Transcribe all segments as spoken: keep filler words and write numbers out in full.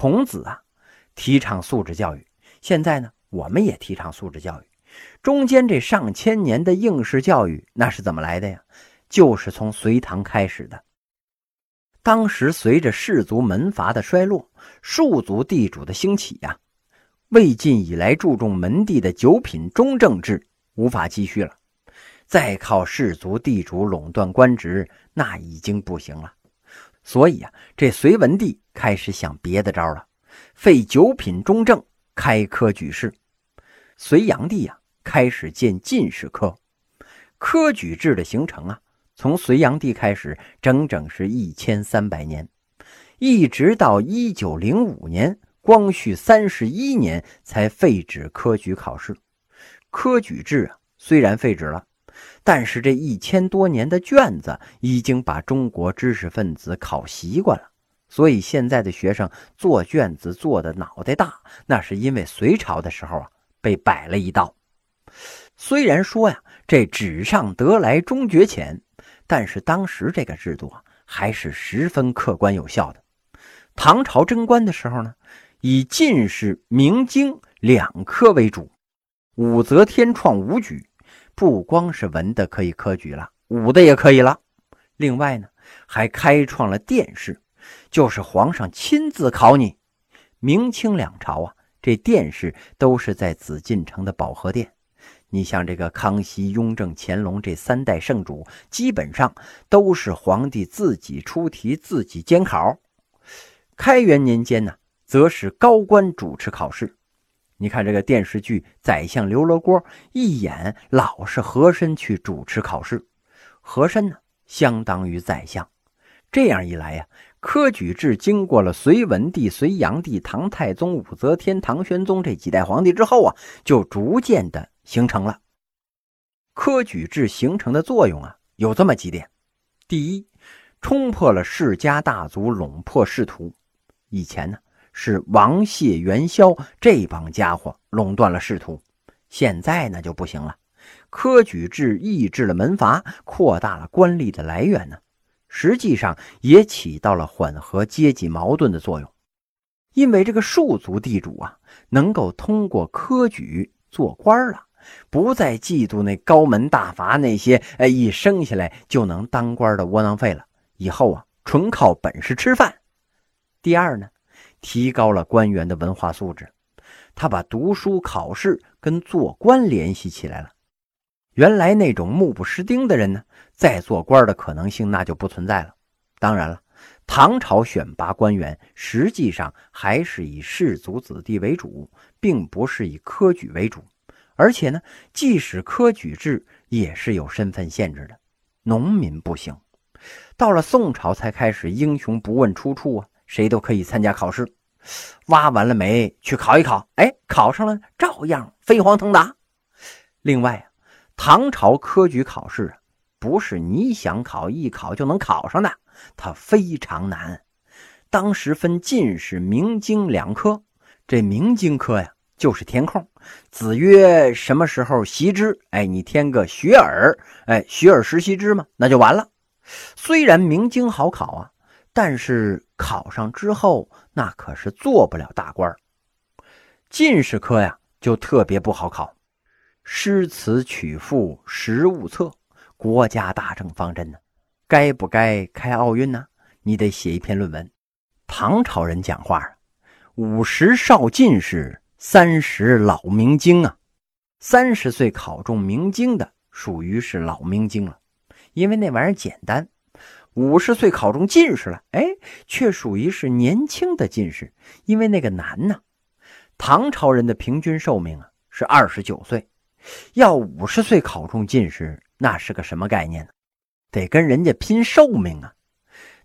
孔子啊提倡素质教育，现在呢我们也提倡素质教育。中间这上千年的应试教育那是怎么来的呀？就是从隋唐开始的。当时随着士族门阀的衰落，庶族地主的兴起啊，魏晋以来注重门第的九品中正制无法继续了，再靠士族地主垄断官职那已经不行了。所以啊，这隋文帝开始想别的招了，废九品中正，开科举制。隋炀帝啊开始建进士科。科举制的形成啊，从隋炀帝开始整整是一千三百年，一直到一九零五年光绪三十一年才废止科举考试。科举制啊虽然废止了，但是这一千多年的卷子已经把中国知识分子考习惯了，所以现在的学生做卷子做的脑袋大，那是因为隋朝的时候啊被摆了一道。虽然说呀这纸上得来终觉浅，但是当时这个制度啊还是十分客观有效的。唐朝贞观的时候呢，以进士、明经两科为主，武则天创武举，不光是文的可以科举了，武的也可以了。另外呢还开创了殿试，就是皇上亲自考你。明清两朝啊这殿试都是在紫禁城的保和殿。你像这个康熙、雍正、乾隆这三代圣主，基本上都是皇帝自己出题自己监考。开元年间呢则是高官主持考试。你看这个电视剧《宰相刘罗锅》一演老是和珅去主持考试。和珅呢相当于宰相。这样一来呀、啊科举制经过了隋文帝、隋炀帝、唐太宗、武则天、唐玄宗这几代皇帝之后啊，就逐渐的形成了。科举制形成的作用啊，有这么几点：第一，冲破了世家大族垄破仕途。以前呢，是王谢、元宵这帮家伙垄断了仕途，现在呢就不行了。科举制抑制了门阀，扩大了官吏的来源呢。实际上也起到了缓和阶级矛盾的作用，因为这个庶族地主啊，能够通过科举做官了，不再嫉妒那高门大阀那些哎一生下来就能当官的窝囊废了，以后啊纯靠本事吃饭。第二呢，提高了官员的文化素质，他把读书考试跟做官联系起来了。原来那种目不识丁的人呢，再做官的可能性那就不存在了。当然了，唐朝选拔官员实际上还是以士族子弟为主，并不是以科举为主。而且呢，即使科举制也是有身份限制的，农民不行。到了宋朝才开始英雄不问出处啊，谁都可以参加考试。挖完了煤去考一考，哎，考上了照样飞黄腾达。另外啊，唐朝科举考试不是你想考一考就能考上的，它非常难。当时分进士、明经两科，这明经科呀就是填空，子曰什么时候习之，哎，你填个学而，哎，学而时习之嘛，那就完了。虽然明经好考啊，但是考上之后那可是做不了大官。进士科呀就特别不好考，诗词曲赋实务策，国家大政方针呢、啊，该不该开奥运呢、啊？你得写一篇论文。唐朝人讲话，五十少进士，三十老明经啊。三十岁考中明经的，属于是老明经了，因为那玩意儿简单。五十岁考中进士了，哎，却属于是年轻的进士，因为那个难呢、啊。唐朝人的平均寿命啊是二十九岁。要五十岁考中进士，那是个什么概念呢？得跟人家拼寿命啊！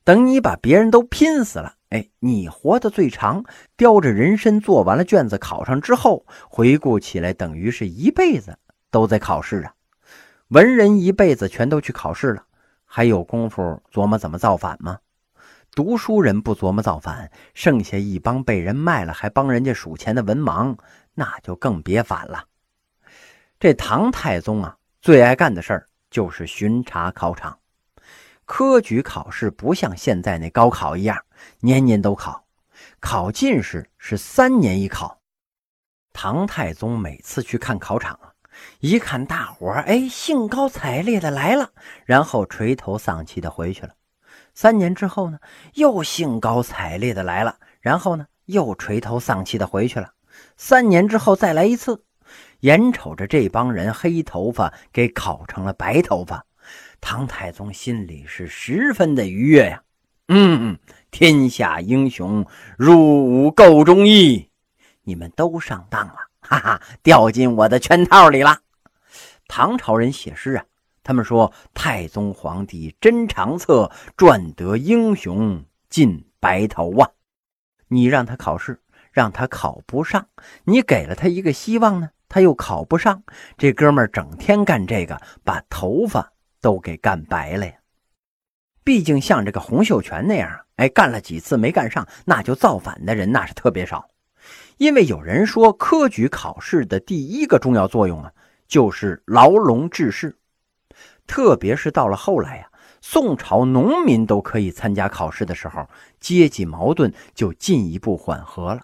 等你把别人都拼死了，哎，你活得最长，叼着人参做完了卷子考上之后，回顾起来等于是一辈子都在考试啊！文人一辈子全都去考试了，还有功夫琢磨怎么造反吗？读书人不琢磨造反，剩下一帮被人卖了还帮人家数钱的文盲，那就更别反了。这唐太宗啊最爱干的事儿就是巡查考场。科举考试不像现在那高考一样年年都考，考进士是三年一考。唐太宗每次去看考场啊，一看大伙儿，哎，兴高采烈的来了，然后垂头丧气的回去了。三年之后呢，又兴高采烈的来了，然后呢，又垂头丧气的回去了。三年之后再来一次，眼瞅着这帮人黑头发给烤成了白头发，唐太宗心里是十分的愉悦呀、啊。嗯，天下英雄入吾彀中矣，你们都上当了，哈哈，掉进我的圈套里了。唐朝人写诗啊，他们说太宗皇帝真长策，赚得英雄尽白头啊。你让他考试，让他考不上，你给了他一个希望呢，他又考不上，这哥们儿整天干这个，把头发都给干白了呀。毕竟像这个洪秀全那样，哎，干了几次没干上，那就造反的人那是特别少。因为有人说，科举考试的第一个重要作用啊，就是牢笼治世。特别是到了后来啊，宋朝农民都可以参加考试的时候，阶级矛盾就进一步缓和了。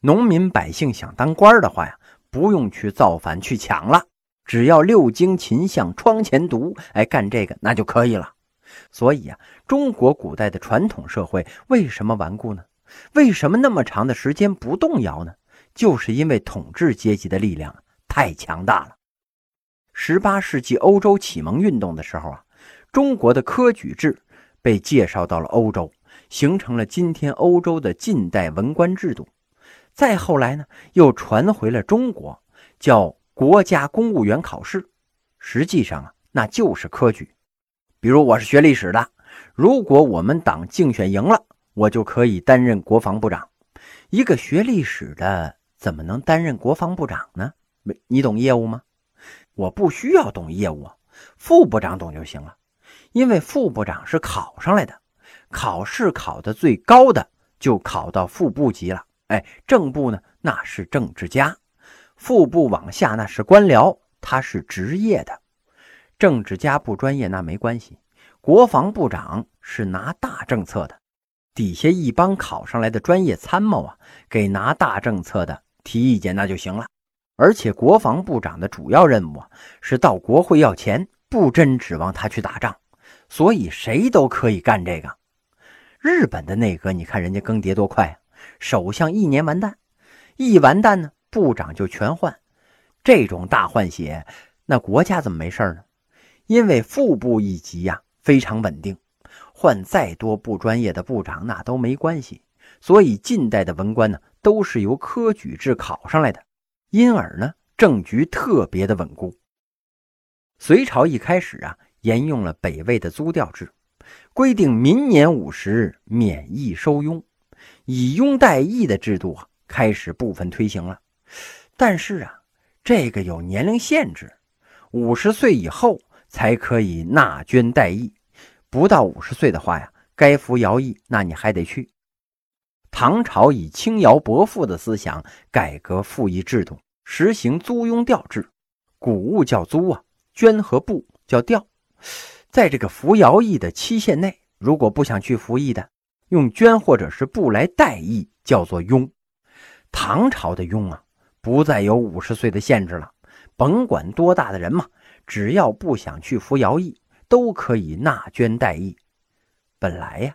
农民百姓想当官的话呀，不用去造反去抢了，只要六经勤向窗前读，哎，干这个那就可以了。所以啊，中国古代的传统社会为什么顽固呢？为什么那么长的时间不动摇呢？就是因为统治阶级的力量太强大了。十八世纪欧洲启蒙运动的时候啊，中国的科举制被介绍到了欧洲，形成了今天欧洲的近代文官制度。再后来呢，又传回了中国，叫国家公务员考试，实际上啊，那就是科举。比如我是学历史的，如果我们党竞选赢了，我就可以担任国防部长。一个学历史的怎么能担任国防部长呢？你懂业务吗？我不需要懂业务啊，副部长懂就行了。因为副部长是考上来的，考试考得最高的就考到副部级了。哎，正部呢，那是政治家，副部往下那是官僚，他是职业的。政治家不专业那没关系，国防部长是拿大政策的，底下一帮考上来的专业参谋啊，给拿大政策的提意见那就行了。而且国防部长的主要任务啊，是到国会要钱，不真指望他去打仗，所以谁都可以干这个。日本的内阁你看人家更迭多快啊，首相一年完蛋，一完蛋呢，部长就全换，这种大换血，那国家怎么没事呢？因为副部一级呀、啊、非常稳定，换再多不专业的部长那都没关系。所以近代的文官呢，都是由科举制考上来的，因而呢政局特别的稳固。隋朝一开始啊，沿用了北魏的租调制，规定民年五十免役收庸，以庸代役的制度啊开始部分推行了。但是啊，这个有年龄限制，五十岁以后才可以纳捐代役，不到五十岁的话呀，该服徭役，那你还得去。唐朝以轻徭薄赋的思想改革赋役制度，实行租庸调制，谷物叫租啊，捐和布叫调。在这个服徭役的期限内，如果不想去服役的，用捐或者是布来代役，叫做庸。唐朝的庸啊，不再有五十岁的限制了，甭管多大的人嘛，只要不想去服徭役，都可以纳捐代役。本来呀、啊，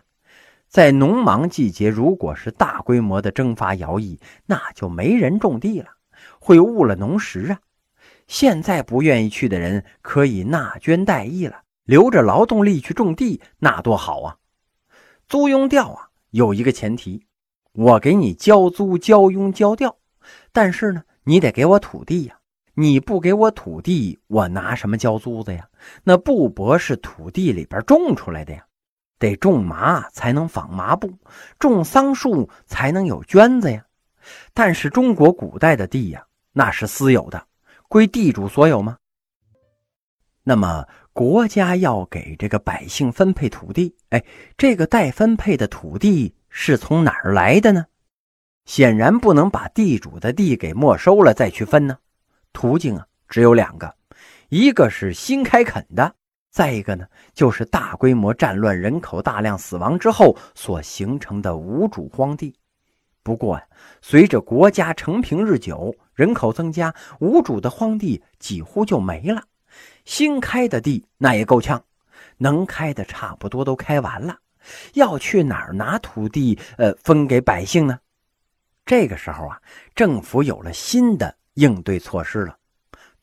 在农忙季节，如果是大规模的征发徭役，那就没人种地了，会误了农时啊。现在不愿意去的人可以纳捐代役了，留着劳动力去种地，那多好啊！租庸调啊，有一个前提，我给你交租、交庸、交调，但是呢，你得给我土地呀、啊。你不给我土地，我拿什么交租子呀？那布帛是土地里边种出来的呀，得种麻才能纺麻布，种桑树才能有绢子呀。但是中国古代的地呀，那是私有的，归地主所有吗？那么国家要给这个百姓分配土地，哎，这个待分配的土地是从哪儿来的呢？显然不能把地主的地给没收了再去分呢。途径啊，只有两个，一个是新开垦的，再一个呢，就是大规模战乱、人口大量死亡之后所形成的无主荒地。不过呀，随着国家承平日久，人口增加，无主的荒地几乎就没了，新开的地那也够呛，能开的差不多都开完了，要去哪儿拿土地呃，分给百姓呢？这个时候啊，政府有了新的应对措施了。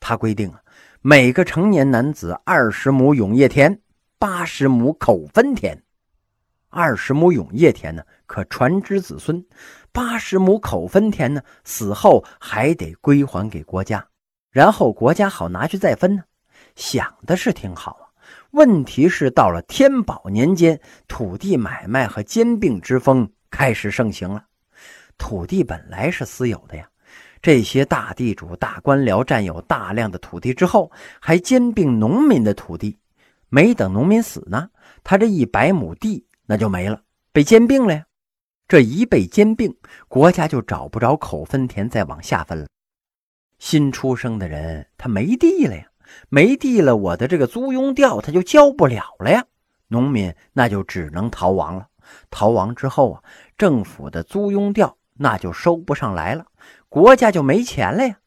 他规定啊，每个成年男子二十亩永业田，八十亩口分田。二十亩永业田呢，可传之子孙；八十亩口分田呢，死后还得归还给国家，然后国家好拿去再分呢。想的是挺好啊，问题是到了天宝年间，土地买卖和兼并之风开始盛行了。土地本来是私有的呀，这些大地主、大官僚占有大量的土地之后，还兼并农民的土地，没等农民死呢，他这一百亩地那就没了，被兼并了呀。这一被兼并，国家就找不着口分田再往下分了。新出生的人他没地了呀，没地了，我的这个租庸调他就交不了了呀，农民那就只能逃亡了。逃亡之后啊，政府的租庸调那就收不上来了，国家就没钱了呀。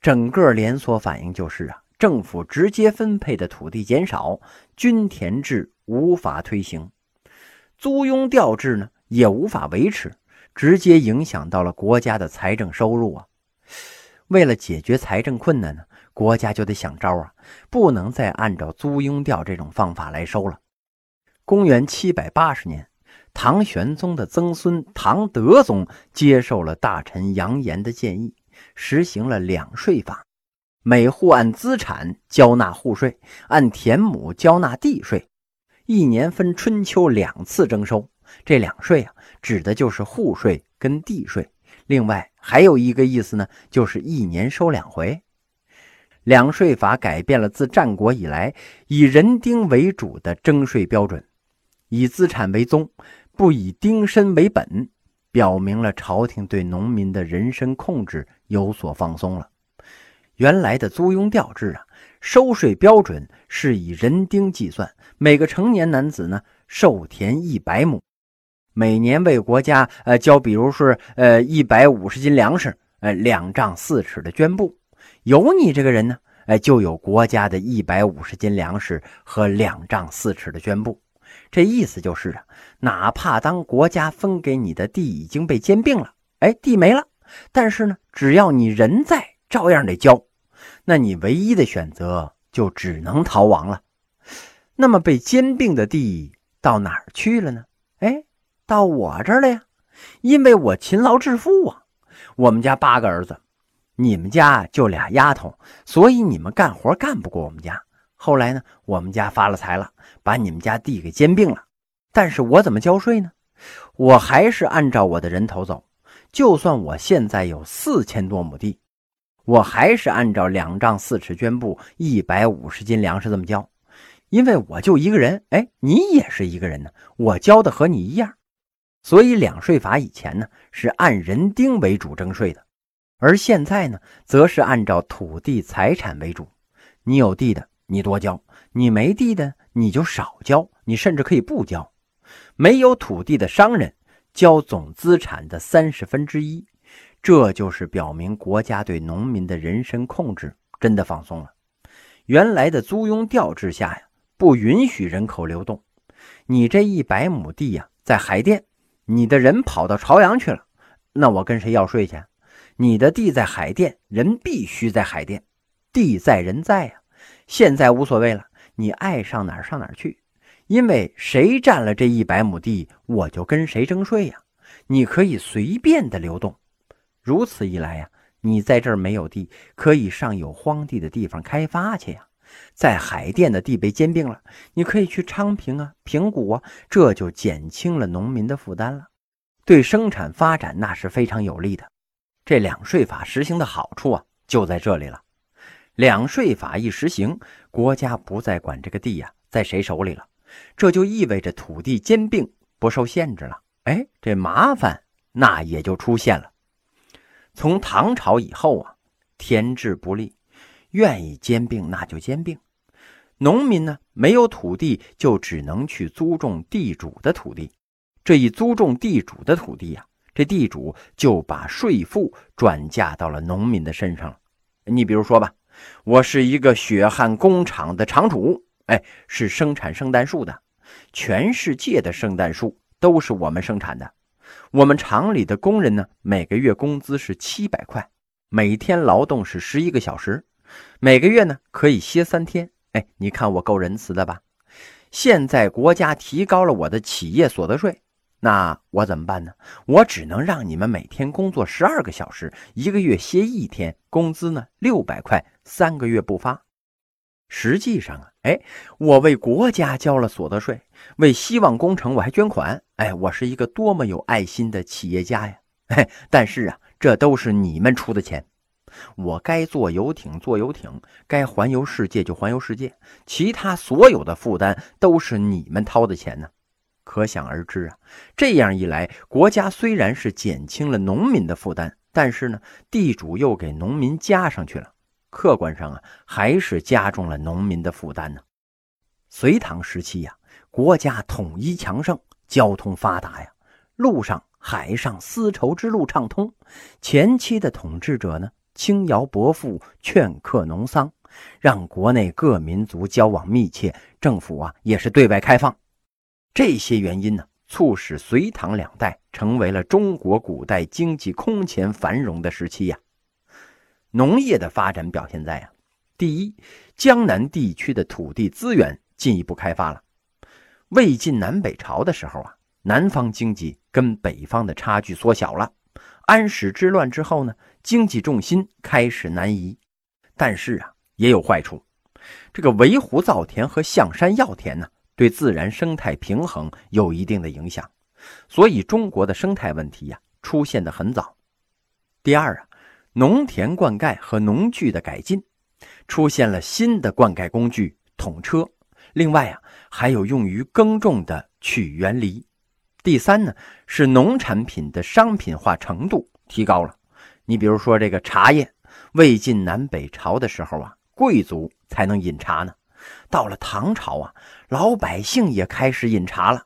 整个连锁反应就是啊，政府直接分配的土地减少，均田制无法推行，租庸调制呢也无法维持，直接影响到了国家的财政收入啊。为了解决财政困难呢，国家就得想招啊，不能再按照租庸调这种方法来收了。公元七百八十年，唐玄宗的曾孙唐德宗接受了大臣杨炎的建议，实行了两税法，每户按资产交纳户税，按田亩交纳地税，一年分春秋两次征收。这两税啊，指的就是户税跟地税，另外还有一个意思呢，就是一年收两回。两税法改变了自战国以来以人丁为主的征税标准，以资产为宗，不以丁身为本，表明了朝廷对农民的人身控制有所放松了。原来的租庸调制啊，收税标准是以人丁计算，每个成年男子呢授田一百亩，每年为国家呃交，比如说呃一百五十斤粮食，呃两丈四尺的绢布，有你这个人呢，呃就有国家的一百五十斤粮食和两丈四尺的绢布。这意思就是啊，哪怕当国家分给你的地已经被兼并了，哎，地没了，但是呢，只要你人在，照样得交。那你唯一的选择就只能逃亡了。那么被兼并的地到哪儿去了呢？哎，到我这儿了呀，因为我勤劳致富啊。我们家八个儿子，你们家就俩丫头，所以你们干活干不过我们家。后来呢，我们家发了财了，把你们家地给兼并了，但是我怎么交税呢？我还是按照我的人头走，就算我现在有四千多亩地，我还是按照两丈四尺绢布、一百五十斤粮食这么交，因为我就一个人，哎，你也是一个人呢，我交的和你一样。所以两税法以前呢是按人丁为主征税的，而现在呢，则是按照土地财产为主，你有地的，你多交，你没地的你就少交，你甚至可以不交。没有土地的商人交总资产的三十分之一，这就是表明国家对农民的人身控制真的放松了。原来的租庸调制下呀，不允许人口流动，你这一百亩地呀、啊、在海淀，你的人跑到朝阳去了，那我跟谁要税去？你的地在海淀，人必须在海淀，地在人在呀、啊。现在无所谓了，你爱上哪儿上哪儿去，因为谁占了这一百亩地，我就跟谁征税呀、啊。你可以随便的流动，如此一来呀、啊，你在这儿没有地，可以上有荒地的地方开发去呀、啊。在海淀的地被兼并了，你可以去昌平啊、平谷啊，这就减轻了农民的负担了，对生产发展那是非常有利的。这两税法实行的好处啊，就在这里了。两税法一实行，国家不再管这个地呀、啊、在谁手里了，这就意味着土地兼并不受限制了。哎，这麻烦那也就出现了。从唐朝以后啊，田制不利，愿意兼并那就兼并。农民呢没有土地，就只能去租种地主的土地。这一租种地主的土地啊，这地主就把税负转嫁到了农民的身上了。你比如说吧，我是一个血汗工厂的厂主，哎，是生产圣诞树的，全世界的圣诞树都是我们生产的。我们厂里的工人呢，每个月工资是七百块，每天劳动是十一个小时，每个月呢可以歇三天。哎，你看我够仁慈的吧？现在国家提高了我的企业所得税，那我怎么办呢？我只能让你们每天工作十二个小时，一个月歇一天，工资呢六百块，三个月不发。实际上啊，哎，我为国家交了所得税，为希望工程我还捐款，哎，我是一个多么有爱心的企业家呀！哎，但是啊，这都是你们出的钱。我该坐游艇坐游艇，该环游世界就环游世界，其他所有的负担都是你们掏的钱呢。可想而知啊，这样一来，国家虽然是减轻了农民的负担，但是呢，地主又给农民加上去了。客观上啊，还是加重了农民的负担呢。隋唐时期呀、啊，国家统一强盛，交通发达呀，陆上、海上丝绸之路畅通。前期的统治者呢，轻徭薄赋，劝课农桑，让国内各民族交往密切，政府啊也是对外开放。这些原因呢，促使隋唐两代成为了中国古代经济空前繁荣的时期呀、啊。农业的发展表现在啊，第一，江南地区的土地资源进一步开发了。魏晋南北朝的时候啊，南方经济跟北方的差距缩小了。安史之乱之后呢，经济重心开始南移，但是啊，也有坏处。这个围湖造田和象山药田呢、啊，对自然生态平衡有一定的影响，所以中国的生态问题呀、啊，出现得很早。第二啊，农田灌溉和农具的改进，出现了新的灌溉工具桶车，另外啊，还有用于耕种的曲园犁。第三呢，是农产品的商品化程度提高了。你比如说这个茶叶，魏晋南北朝的时候啊，贵族才能饮茶呢，到了唐朝啊，老百姓也开始饮茶了。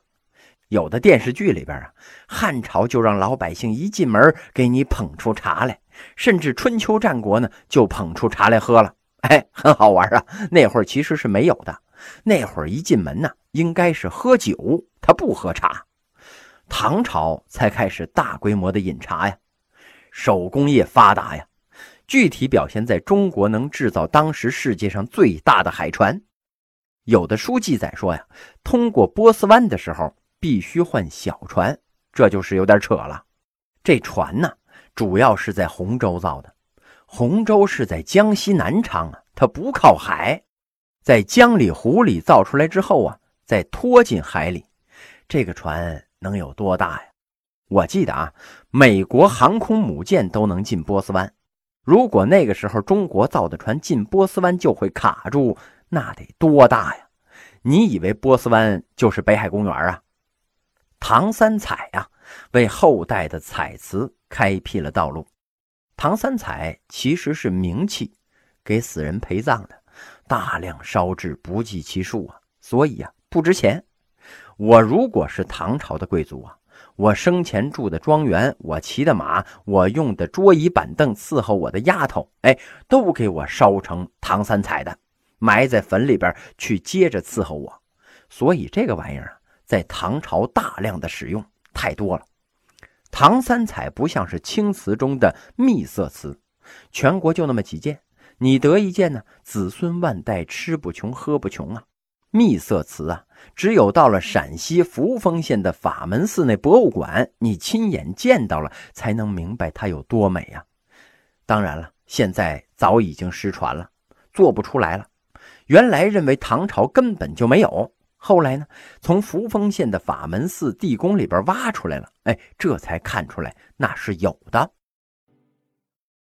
有的电视剧里边啊，汉朝就让老百姓一进门给你捧出茶来，甚至春秋战国呢就捧出茶来喝了。哎，很好玩啊，那会儿其实是没有的。那会儿一进门呢、啊、应该是喝酒，他不喝茶。唐朝才开始大规模的饮茶呀。手工业发达呀，具体表现在中国能制造当时世界上最大的海船。有的书记载说呀，通过波斯湾的时候必须换小船，这就是有点扯了。这船呢、啊、主要是在洪州造的，洪州是在江西南昌啊，它不靠海，在江里湖里造出来之后啊，再拖进海里，这个船能有多大呀？我记得啊，美国航空母舰都能进波斯湾，如果那个时候中国造的船进波斯湾就会卡住，那得多大呀？你以为波斯湾就是北海公园啊？唐三彩啊，为后代的彩瓷开辟了道路。唐三彩其实是冥器，给死人陪葬的，大量烧制不计其数啊，所以啊不值钱。我如果是唐朝的贵族啊，我生前住的庄园，我骑的马，我用的桌椅板凳，伺候我的丫头，哎，都给我烧成唐三彩的，埋在坟里边去接着伺候我。所以这个玩意儿啊，在唐朝大量的使用，太多了。唐三彩不像是青瓷中的秘色瓷，全国就那么几件，你得一件呢，子孙万代吃不穷喝不穷啊。秘色瓷啊，只有到了陕西扶风县的法门寺那博物馆，你亲眼见到了才能明白它有多美啊。当然了，现在早已经失传了，做不出来了。原来认为唐朝根本就没有，后来呢，从扶风县的法门寺地宫里边挖出来了，哎，这才看出来那是有的。